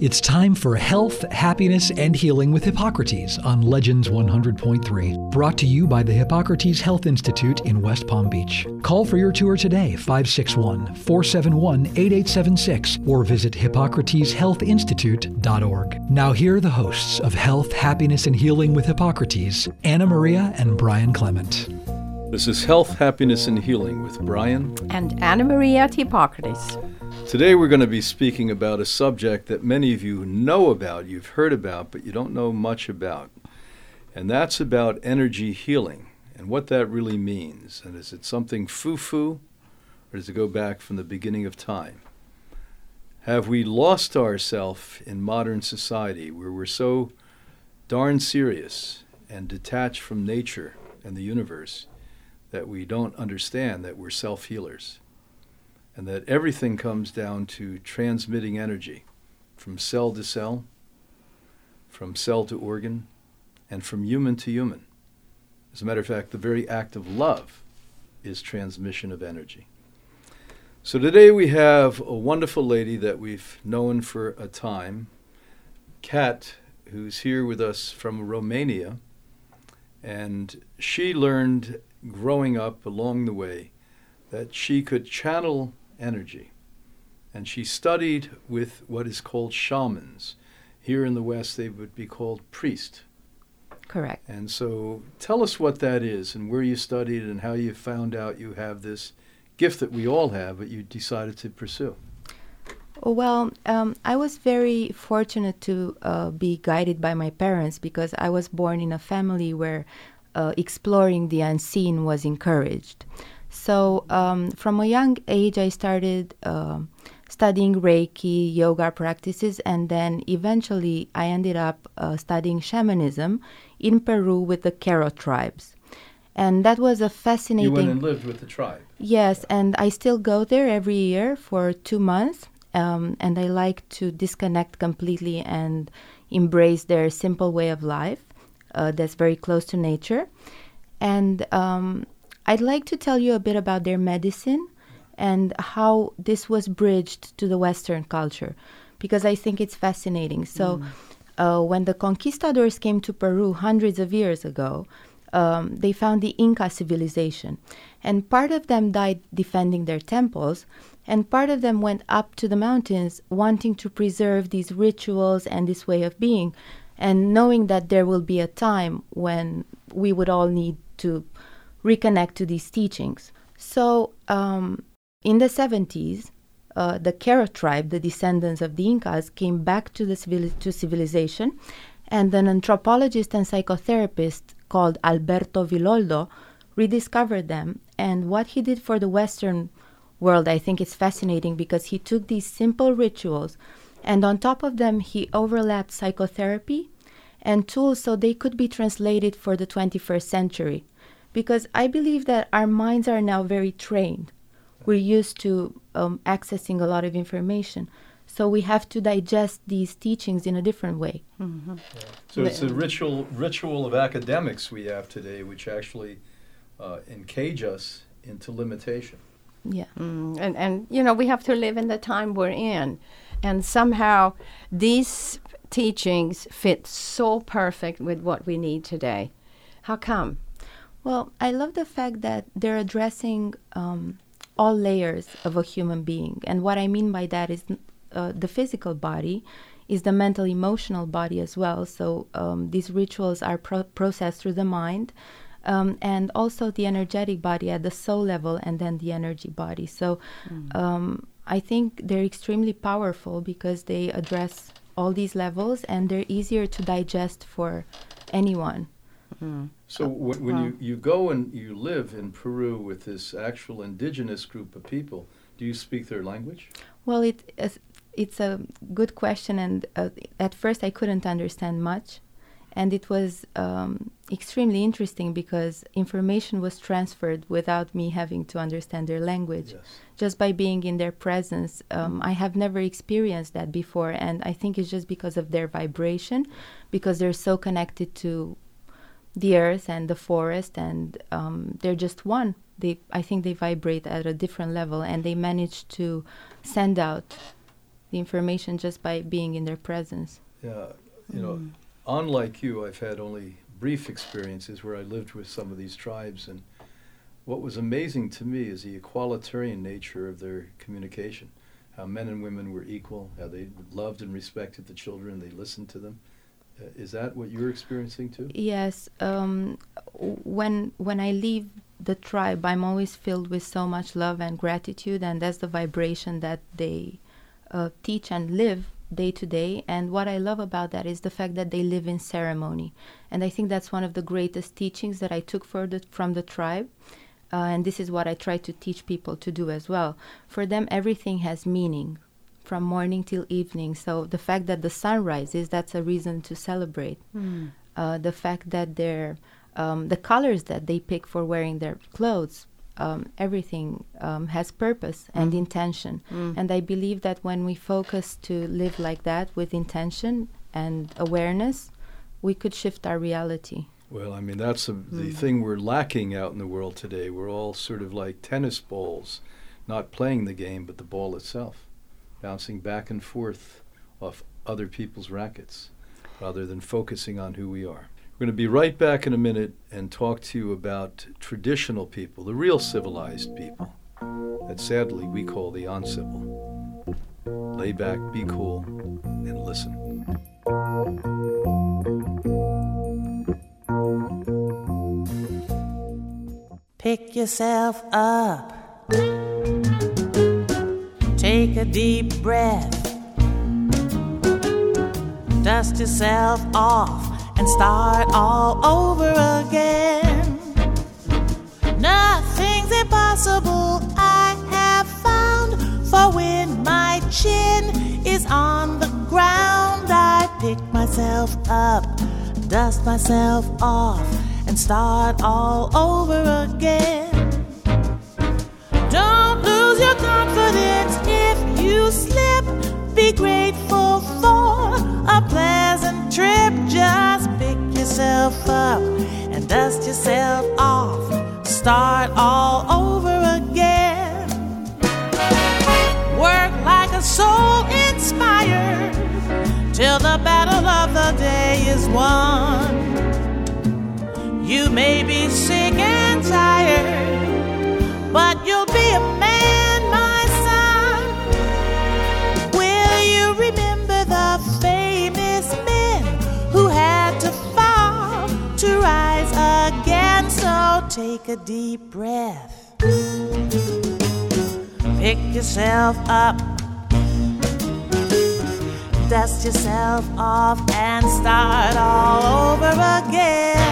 It's time for Health, Happiness, and Healing with Hippocrates on Legends 100.3, brought to you by the Hippocrates Health Institute in West Palm Beach. Call for your tour today, 561-471-8876, or visit hippocrateshealthinstitute.org. Now here are the hosts of Health, Happiness, and Healing with Hippocrates, Anna Maria and Brian Clement. This is Health, Happiness, and Healing with Brian and Anna Maria at Hippocrates. Today we're going to be speaking about a subject that many of you know about, you've heard about, but you don't know much about. And that's about energy healing and what that really means. And is it something foo-foo, or does it go back from the beginning of time? Have we lost ourselves in modern society where we're so darn serious and detached from nature and the universe that we don't understand that we're self-healers? And that everything comes down to transmitting energy from cell to cell, from cell to organ, and from human to human. As a matter of fact, the very act of love is transmission of energy. So today we have a wonderful lady that we've known for a time, Kat, who's here with us from Romania. And she learned growing up along the way that she could channel energy. And she studied with what is called shamans. Here in the West, they would be called priests. Correct. And so tell us what that is and where you studied and how you found out you have this gift that we all have, but you decided to pursue. Well, I was very fortunate to be guided by my parents, because I was born in a family where exploring the unseen was encouraged. So from a young age, I started studying Reiki, yoga practices, and then eventually I ended up studying shamanism in Peru with the Q'ero tribes. And that was a fascinating... You went and lived with the tribe. Yes, and I still go there every year for 2 months, and I like to disconnect completely and embrace their simple way of life that's very close to nature. And I'd like to tell you a bit about their medicine and how this was bridged to the Western culture, because I think it's fascinating. So when the conquistadors came to Peru hundreds of years ago, they found the Inca civilization. And part of them died defending their temples, and part of them went up to the mountains wanting to preserve these rituals and this way of being, and knowing that there will be a time when we would all need to reconnect to these teachings. So in the 70s, the Q'ero tribe, the descendants of the Incas, came back to the civilization, and an anthropologist and psychotherapist called Alberto Villoldo rediscovered them. And what he did for the Western world, I think, is fascinating, because he took these simple rituals, and on top of them, he overlapped psychotherapy and tools so they could be translated for the 21st century. Because I believe that our minds are now very trained. We're used to accessing a lot of information. So we have to digest these teachings in a different way. Mm-hmm. Yeah. So it's a ritual of academics we have today, which actually encage us into limitation. Yeah. And, you know, we have to live in the time we're in. And somehow these teachings fit so perfect with what we need today. How come? Well, I love the fact that they're addressing all layers of a human being. And what I mean by that is the physical body is the mental, emotional body as well. So these rituals are processed through the mind, and also the energetic body at the soul level, and then the energy body. So I think they're extremely powerful because they address all these levels, and they're easier to digest for anyone. Mm-hmm. So when you go and you live in Peru with this actual indigenous group of people, do you speak their language? Well, it's a good question, and at first I couldn't understand much, and it was extremely interesting because information was transferred without me having to understand their language. Yes. Just by being in their presence, I have never experienced that before, and I think it's just because of their vibration, because they're so connected to the earth and the forest, and they're just one. I think they vibrate at a different level, and they manage to send out the information just by being in their presence. Yeah, you know, unlike you, I've had only brief experiences where I lived with some of these tribes, and what was amazing to me is the equalitarian nature of their communication, how men and women were equal, how they loved and respected the children, they listened to them. Is that what you're experiencing too? Yes. When I leave the tribe, I'm always filled with so much love and gratitude, and that's the vibration that they teach and live day to day. And what I love about that is the fact that they live in ceremony. And I think that's one of the greatest teachings that I took from the tribe. And this is what I try to teach people to do as well. For them, everything has meaning, from morning till evening. So the fact that the sun rises, that's a reason to celebrate. Mm. The fact that the colors that they pick for wearing their clothes, everything has purpose and intention. Mm. And I believe that when we focus to live like that with intention and awareness, we could shift our reality. Well, I mean, that's the thing we're lacking out in the world today. We're all sort of like tennis balls, not playing the game, but the ball itself, bouncing back and forth off other people's rackets rather than focusing on who we are. We're going to be right back in a minute and talk to you about traditional people, the real civilized people that sadly we call the uncivil. Lay back, be cool, and listen. Pick yourself up. Take a deep breath. Dust yourself off and start all over again. Nothing's impossible, I have found. For when my chin is on the ground, I pick myself up, dust myself off, and start all over again. Don't lose your confidence if you slip. Be grateful for a pleasant trip. Just pick yourself up and dust yourself off. Start all over again. Work like a soul inspired till the battle of the day is won. You may be sick and tired, but you'll be a man, my son. Will you remember the famous men who had to fall to rise again? So take a deep breath. Pick yourself up. Dust yourself off and start all over again.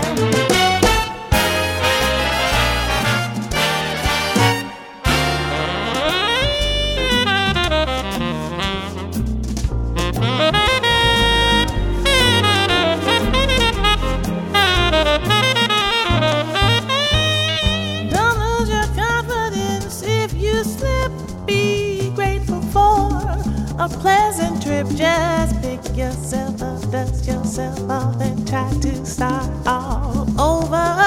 A pleasant trip, just pick yourself up, dust yourself off, and try to start all over again.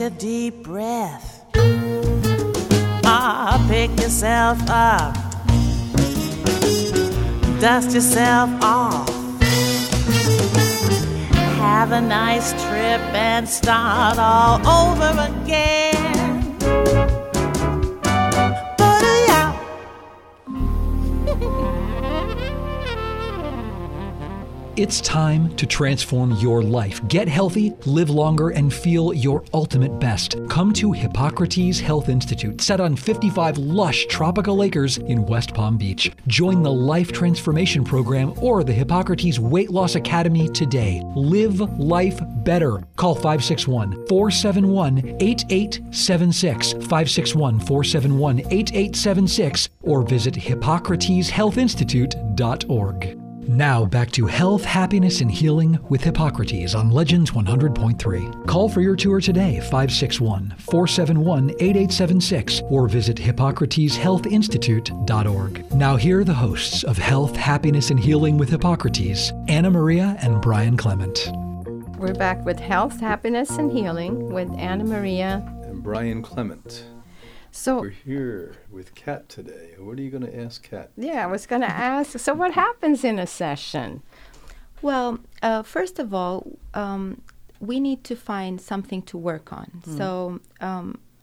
A deep breath. Pick yourself up. Dust yourself off. Have a nice trip and start all over again. It's time to transform your life. Get healthy, live longer, and feel your ultimate best. Come to Hippocrates Health Institute, set on 55 lush tropical acres in West Palm Beach. Join the Life Transformation Program or the Hippocrates Weight Loss Academy today. Live life better. Call 561-471-8876, 561-471-8876, or visit hippocrateshealthinstitute.org. Now back to health, happiness, and healing with Hippocrates on Legends 100.3. Call for your tour today, 561-471-8876, or visit hippocrateshealthinstitute.org. Now here are the hosts of Health, Happiness, and Healing with Hippocrates, Anna Maria and Brian Clement. We're back with Health, Happiness, and Healing with Anna Maria and Brian Clement. So we're here with Kat today. What are you going to ask Kat? Yeah, I was going to ask, so what happens in a session? Well, first of all, we need to find something to work on. So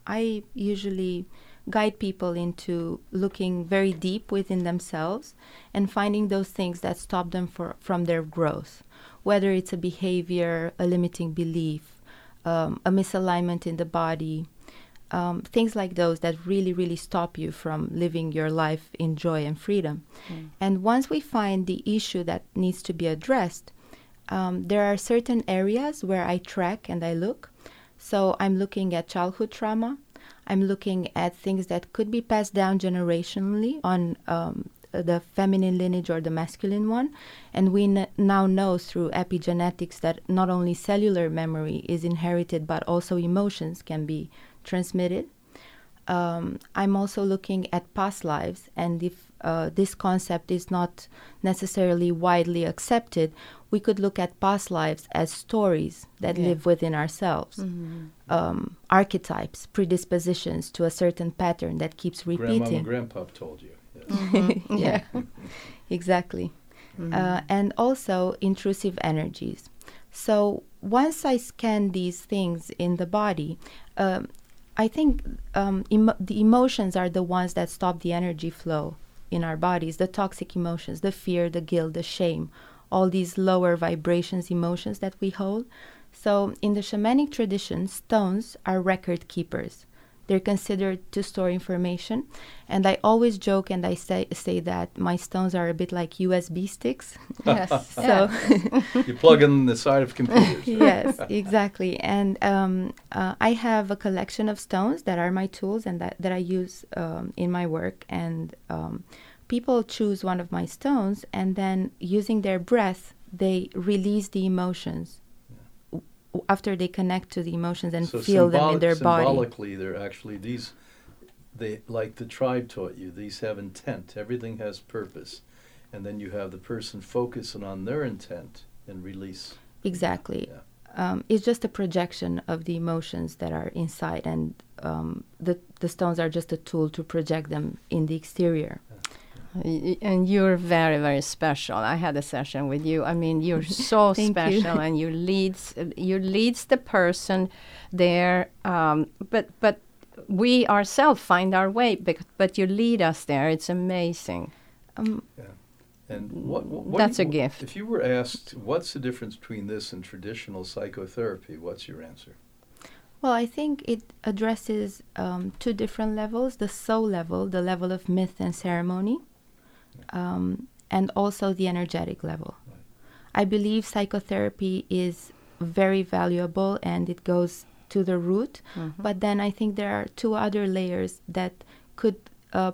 I usually guide people into looking very deep within themselves and finding those things that stop them from their growth, whether it's a behavior, a limiting belief, a misalignment in the body, things like those that really, really stop you from living your life in joy and freedom. And once we find the issue that needs to be addressed, there are certain areas where I track and I look. So I'm looking at childhood trauma. I'm looking at things that could be passed down generationally on the feminine lineage or the masculine one. And we now know through epigenetics that not only cellular memory is inherited, but also emotions can be transmitted. I'm also looking at past lives, and if this concept is not necessarily widely accepted, we could look at past lives as stories that live within ourselves, archetypes, predispositions to a certain pattern that keeps repeating. Grandma and Grandpa told you. Yes. Yeah, exactly. And also intrusive energies. So once I scan these things in the body, I think the emotions are the ones that stop the energy flow in our bodies, the toxic emotions, the fear, the guilt, the shame, all these lower vibrations, emotions that we hold. So in the shamanic tradition, stones are record keepers. They're considered to store information. And I always joke and I say that my stones are a bit like USB sticks. Yes. So you plug in the side of computers. Yes, exactly. And I have a collection of stones that are my tools and that I use in my work. And people choose one of my stones, and then using their breath, they release the emotions after they connect to the emotions and so feel them in their body. Symbolically, they're actually these. They, like the tribe taught you, these have intent. Everything has purpose. And then you have the person focusing on their intent and release. Exactly. Yeah. It's just a projection of the emotions that are inside, and the stones are just a tool to project them in the exterior. And you're very, very special. I had a session with you. I mean, you're so special, you. And you leads the person there. But we ourselves find our way, but you lead us there. It's amazing. And what that's a gift. If you were asked, what's the difference between this and traditional psychotherapy, what's your answer? Well, I think it addresses two different levels, the soul level, the level of myth and ceremony, and also the energetic level. Right. I believe psychotherapy is very valuable and it goes to the root, but then I think there are two other layers that could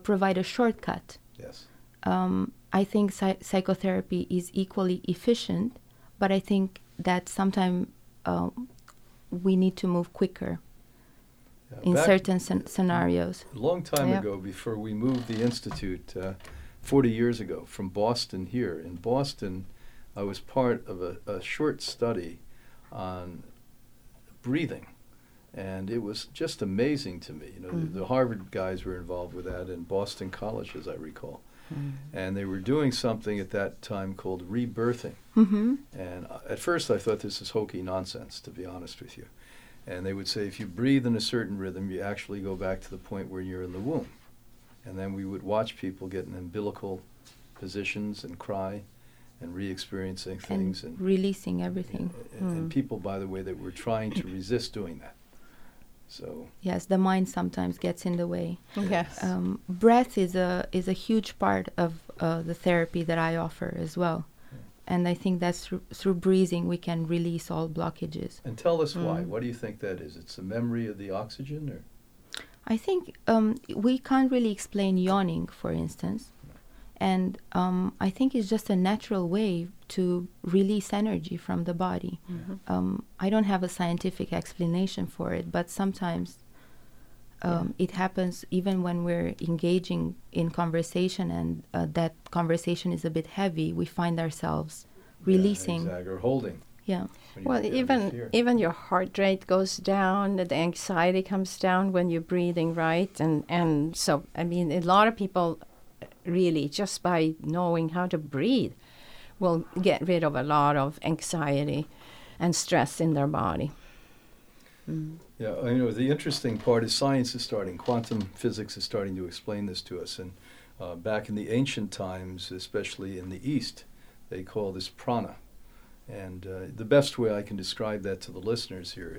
provide a shortcut. Yes. I think psychotherapy is equally efficient, but I think that sometimes we need to move quicker in certain scenarios. A long time ago, before we moved the Institute, 40 years ago, from Boston here. In Boston, I was part of a short study on breathing, and it was just amazing to me. You know, the Harvard guys were involved with that, and Boston College, as I recall. And they were doing something at that time called rebirthing. And at first I thought this is hokey nonsense, to be honest with you. And they would say if you breathe in a certain rhythm, you actually go back to the point where you're in the womb. And then we would watch people get in umbilical positions and cry. and re-experiencing things. And releasing everything. And people, by the way, that were trying to resist doing that. So yes, the mind sometimes gets in the way. Yes. Breath is a huge part of the therapy that I offer as well. And I think that's through breathing we can release all blockages. And tell us why. What do you think that is? It's the memory of the oxygen? Or? I think we can't really explain yawning, for instance. And I think it's just a natural way to release energy from the body. Mm-hmm. I don't have a scientific explanation for it, but sometimes it happens even when we're engaging in conversation and that conversation is a bit heavy, we find ourselves releasing. Yeah, exactly. Or holding. Yeah. Well, even your heart rate goes down, the anxiety comes down when you're breathing, right? And so, I mean, a lot of people really just by knowing how to breathe will get rid of a lot of anxiety and stress in their body. Mm. Yeah, you know, the interesting part is science is starting, quantum physics is starting to explain this to us. And back in the ancient times, especially in the East, they call this prana. And the best way I can describe that to the listeners here,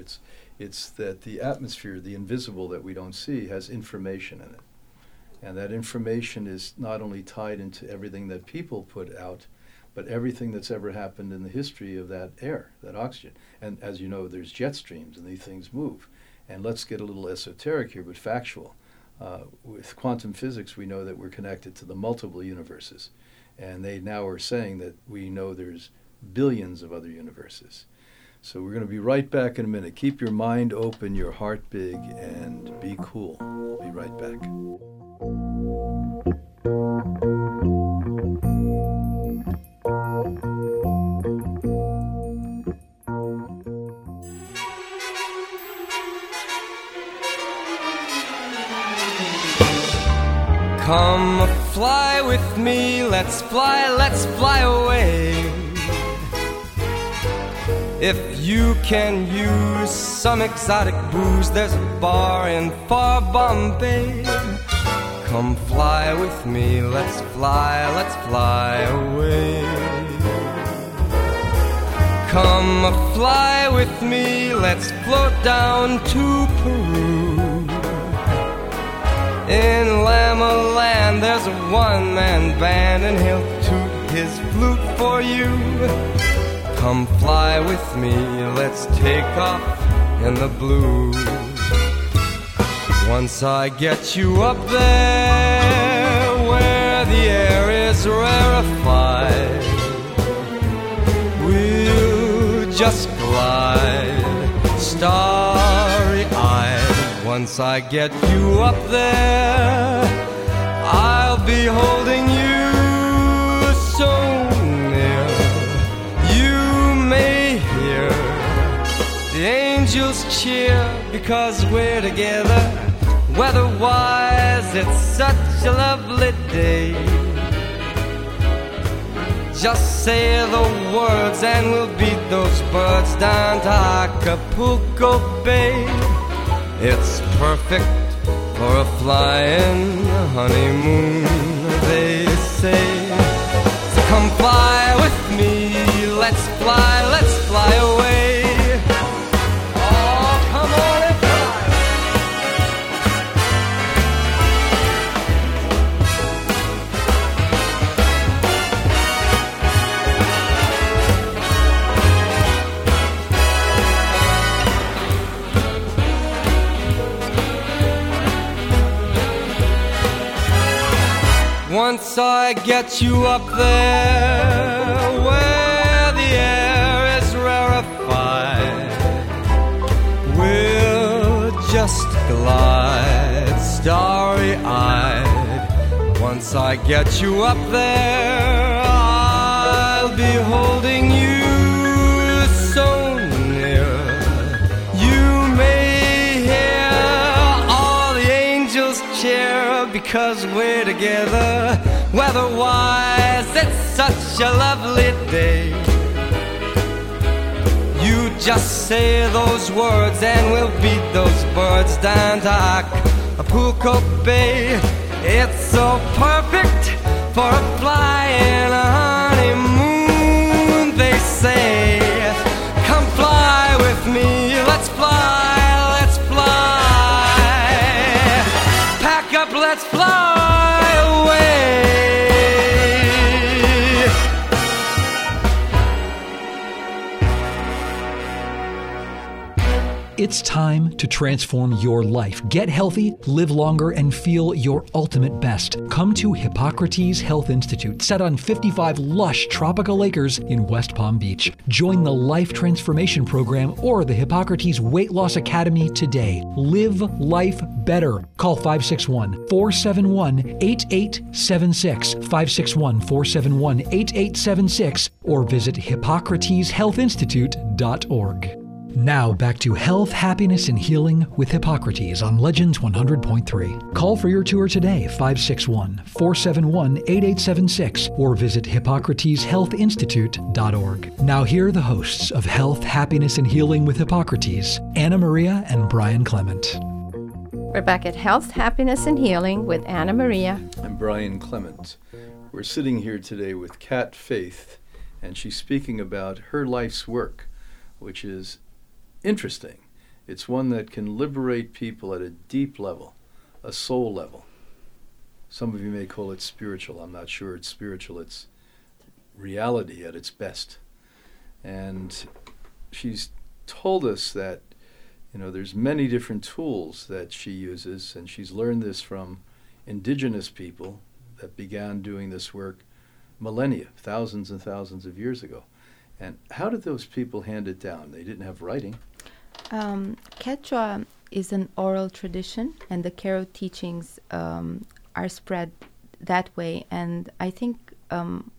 it's that the atmosphere, the invisible that we don't see, has information in it. And that information is not only tied into everything that people put out, but everything that's ever happened in the history of that air, that oxygen. And as you know, there's jet streams and these things move. And let's get a little esoteric here, but factual. With quantum physics, we know that we're connected to the multiple universes. And they now are saying that we know there's billions of other universes. So we're going to be right back in a minute. Keep your mind open, your heart big, and be cool. We'll be right back. Come fly with me, let's fly away. If you can use some exotic booze, there's a bar in far Bombay. Come fly with me, let's fly away. Come fly with me, let's float down to Peru. In Lama Land, there's a one-man band, and he'll toot his flute for you. Come fly with me, let's take off in the blue. Once I get you up there, where the air is rarefied, we'll just glide, starry-eyed. Once I get you up there, I'll be holding you so near. You may hear the angels cheer because we're together. Weather-wise, it's such a lovely day. Just say the words and we'll beat those birds down to Acapulco Bay. It's perfect for a flying honeymoon, they say. So come fly with me, let's fly away. Oh, come on and once I get you up there, where the air is rarefied, we'll just glide, starry-eyed. Once I get you up there, I'll be holding you so near. You may hear all the angels cheer because we're together. Weather-wise, it's such a lovely day. You just say those words and we'll beat those birds down to Acapulco Bay. It's so perfect for a flying honeymoon. It's time to transform your life. Get healthy, live longer, and feel your ultimate best. Come to Hippocrates Health Institute, set on 55 lush tropical acres in West Palm Beach. Join the Life Transformation Program or the Hippocrates Weight Loss Academy today. Live life better. Call 561-471-8876, 561-471-8876, or visit hippocrateshealthinstitute.org. Now back to health, happiness, and healing with Hippocrates on Legends 100.3. Call for your tour today, 561-471-8876, or visit hippocrateshealthinstitute.org. Now here are the hosts of Health, Happiness, and Healing with Hippocrates, Anna Maria and Brian Clement. We're back at Health, Happiness, and Healing with Anna Maria. I'm Brian Clement. We're sitting here today with Kat Faith, and she's speaking about her life's work, which is interesting. It's one that can liberate people at a deep level, a soul level. Some of you may call it spiritual. I'm not sure it's spiritual. It's reality at its best. And she's told us that, you know, there's many different tools that she uses, and she's learned this from indigenous people that began doing this work millennia, thousands and thousands of years ago. And how did those people hand it down? They didn't have writing. Quechua is an oral tradition, and the Q'ero teachings are spread that way. And I think I'm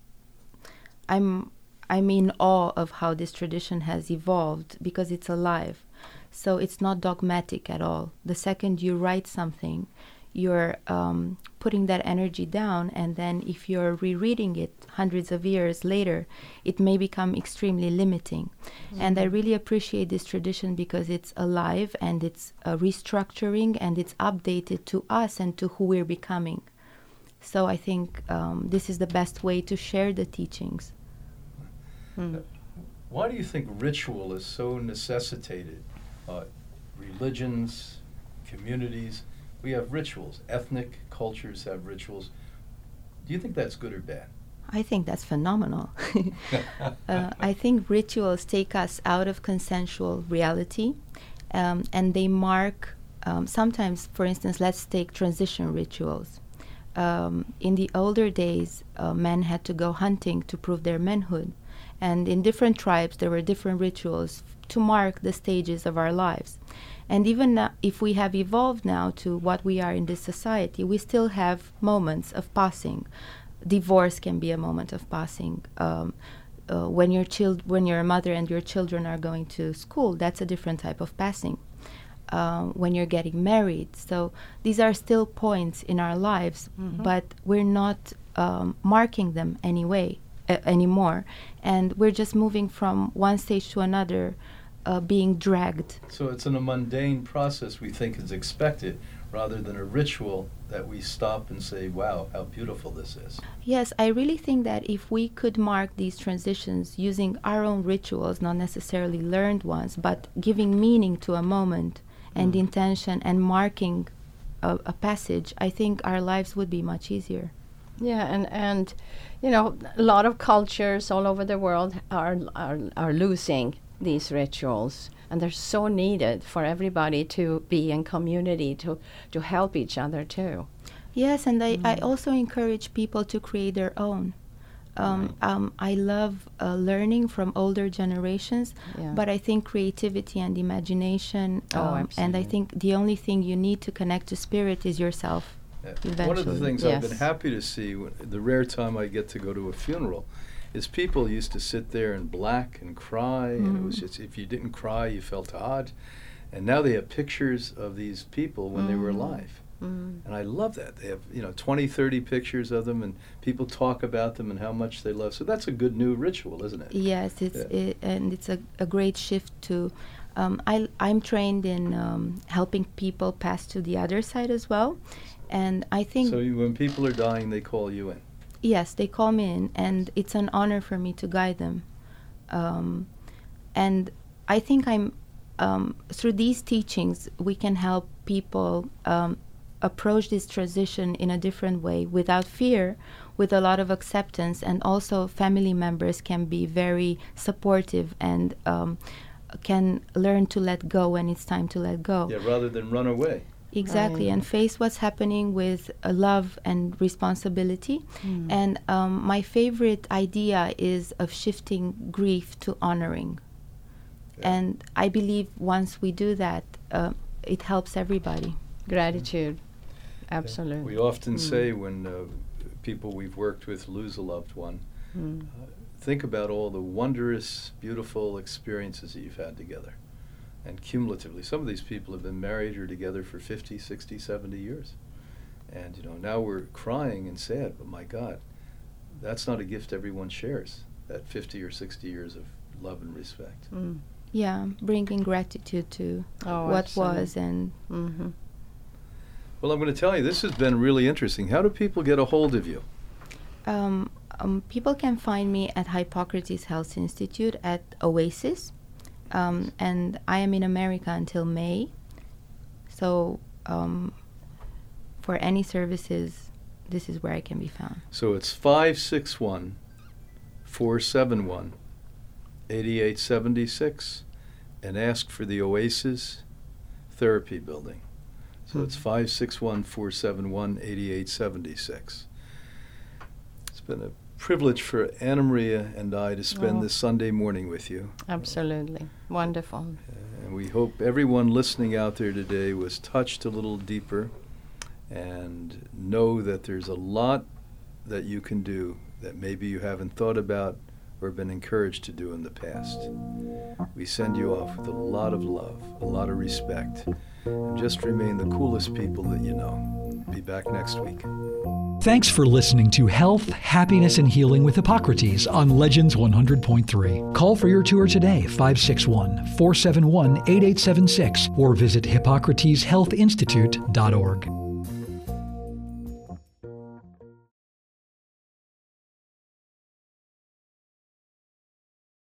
in awe of how this tradition has evolved because it's alive. So it's not dogmatic at all. The second you write something, you're putting that energy down, and then if you're rereading it hundreds of years later, it may become extremely limiting. Mm-hmm. And I really appreciate this tradition because it's alive, and it's restructuring, and it's updated to us and to who we're becoming. So I think this is the best way to share the teachings. Mm. Why do you think ritual is so necessitated? Religions, communities, we have rituals. Ethnic cultures have rituals. Do you think that's good or bad? I think that's phenomenal. I think rituals take us out of consensual reality, and they mark, sometimes, for instance, let's take transition rituals. In the older days, men had to go hunting to prove their manhood. And in different tribes, there were different rituals to mark the stages of our lives. And even now, if we have evolved now to what we are in this society, we still have moments of passing. Divorce can be a moment of passing. When you're a mother and your children are going to school, that's a different type of passing. When you're getting married. So these are still points in our lives, mm-hmm. but we're not marking them anymore. And we're just moving from one stage to another, being dragged. So it's in a mundane process we think is expected, rather than a ritual that we stop and say, wow, how beautiful this is. Yes, I really think that if we could mark these transitions using our own rituals, not necessarily learned ones, but giving meaning to a moment and intention and marking a passage, I think our lives would be much easier. Yeah, and you know, a lot of cultures all over the world are losing these rituals, and they're so needed for everybody to be in community, to help each other too. Yes, and I also encourage people to create their own. I love learning from older generations, but I think creativity and imagination, and I think the only thing you need to connect to spirit is yourself. Eventually. One of the things I've been happy to see, the rare time I get to go to a funeral, is people used to sit there and black and cry, and it was just, if you didn't cry, you felt odd. And now they have pictures of these people when they were alive. Mm. And I love that. They have, 20, 30 pictures of them, and people talk about them and how much they love. So that's a good new ritual, isn't it? Yes, and it's a great shift to... I'm trained in helping people pass to the other side as well. And I think... So when people are dying, they call you in? Yes, they call me in, and it's an honor for me to guide them. And I think I'm... through these teachings, we can help people approach this transition in a different way, without fear, with a lot of acceptance, and also family members can be very supportive and can learn to let go when it's time to let go. Yeah, rather than run away. Exactly, and face what's happening with love and responsibility. Mm. And my favorite idea is of shifting grief to honoring. Yeah. And I believe once we do that, it helps everybody. Gratitude, absolutely. We often say when people we've worked with lose a loved one, think about all the wondrous, beautiful experiences that you've had together. And cumulatively, some of these people have been married or together for 50, 60, 70 years. And, you know, now we're crying and sad, but my God, that's not a gift everyone shares, that 50 or 60 years of love and respect. Mm. Yeah, bringing gratitude to what was and... Mm-hmm. Well, I'm going to tell you, this has been really interesting. How do people get a hold of you? People can find me at Hippocrates Health Institute at Oasis. And I am in America until May. So for any services, this is where I can be found. So it's 561-471-8876 and ask for the Oasis Therapy Building. So it's 561-471-8876. It's been a privilege for Anna Maria and I to spend this Sunday morning with you. Absolutely. Wonderful. And we hope everyone listening out there today was touched a little deeper and know that there's a lot that you can do that maybe you haven't thought about or been encouraged to do in the past. We send you off with a lot of love, a lot of respect, and just remain the coolest people that you know. Be back next week. Thanks for listening to Health, Happiness, and Healing with Hippocrates on Legends 100.3. Call for your tour today, 561-471-8876, or visit hippocrateshealthinstitute.org.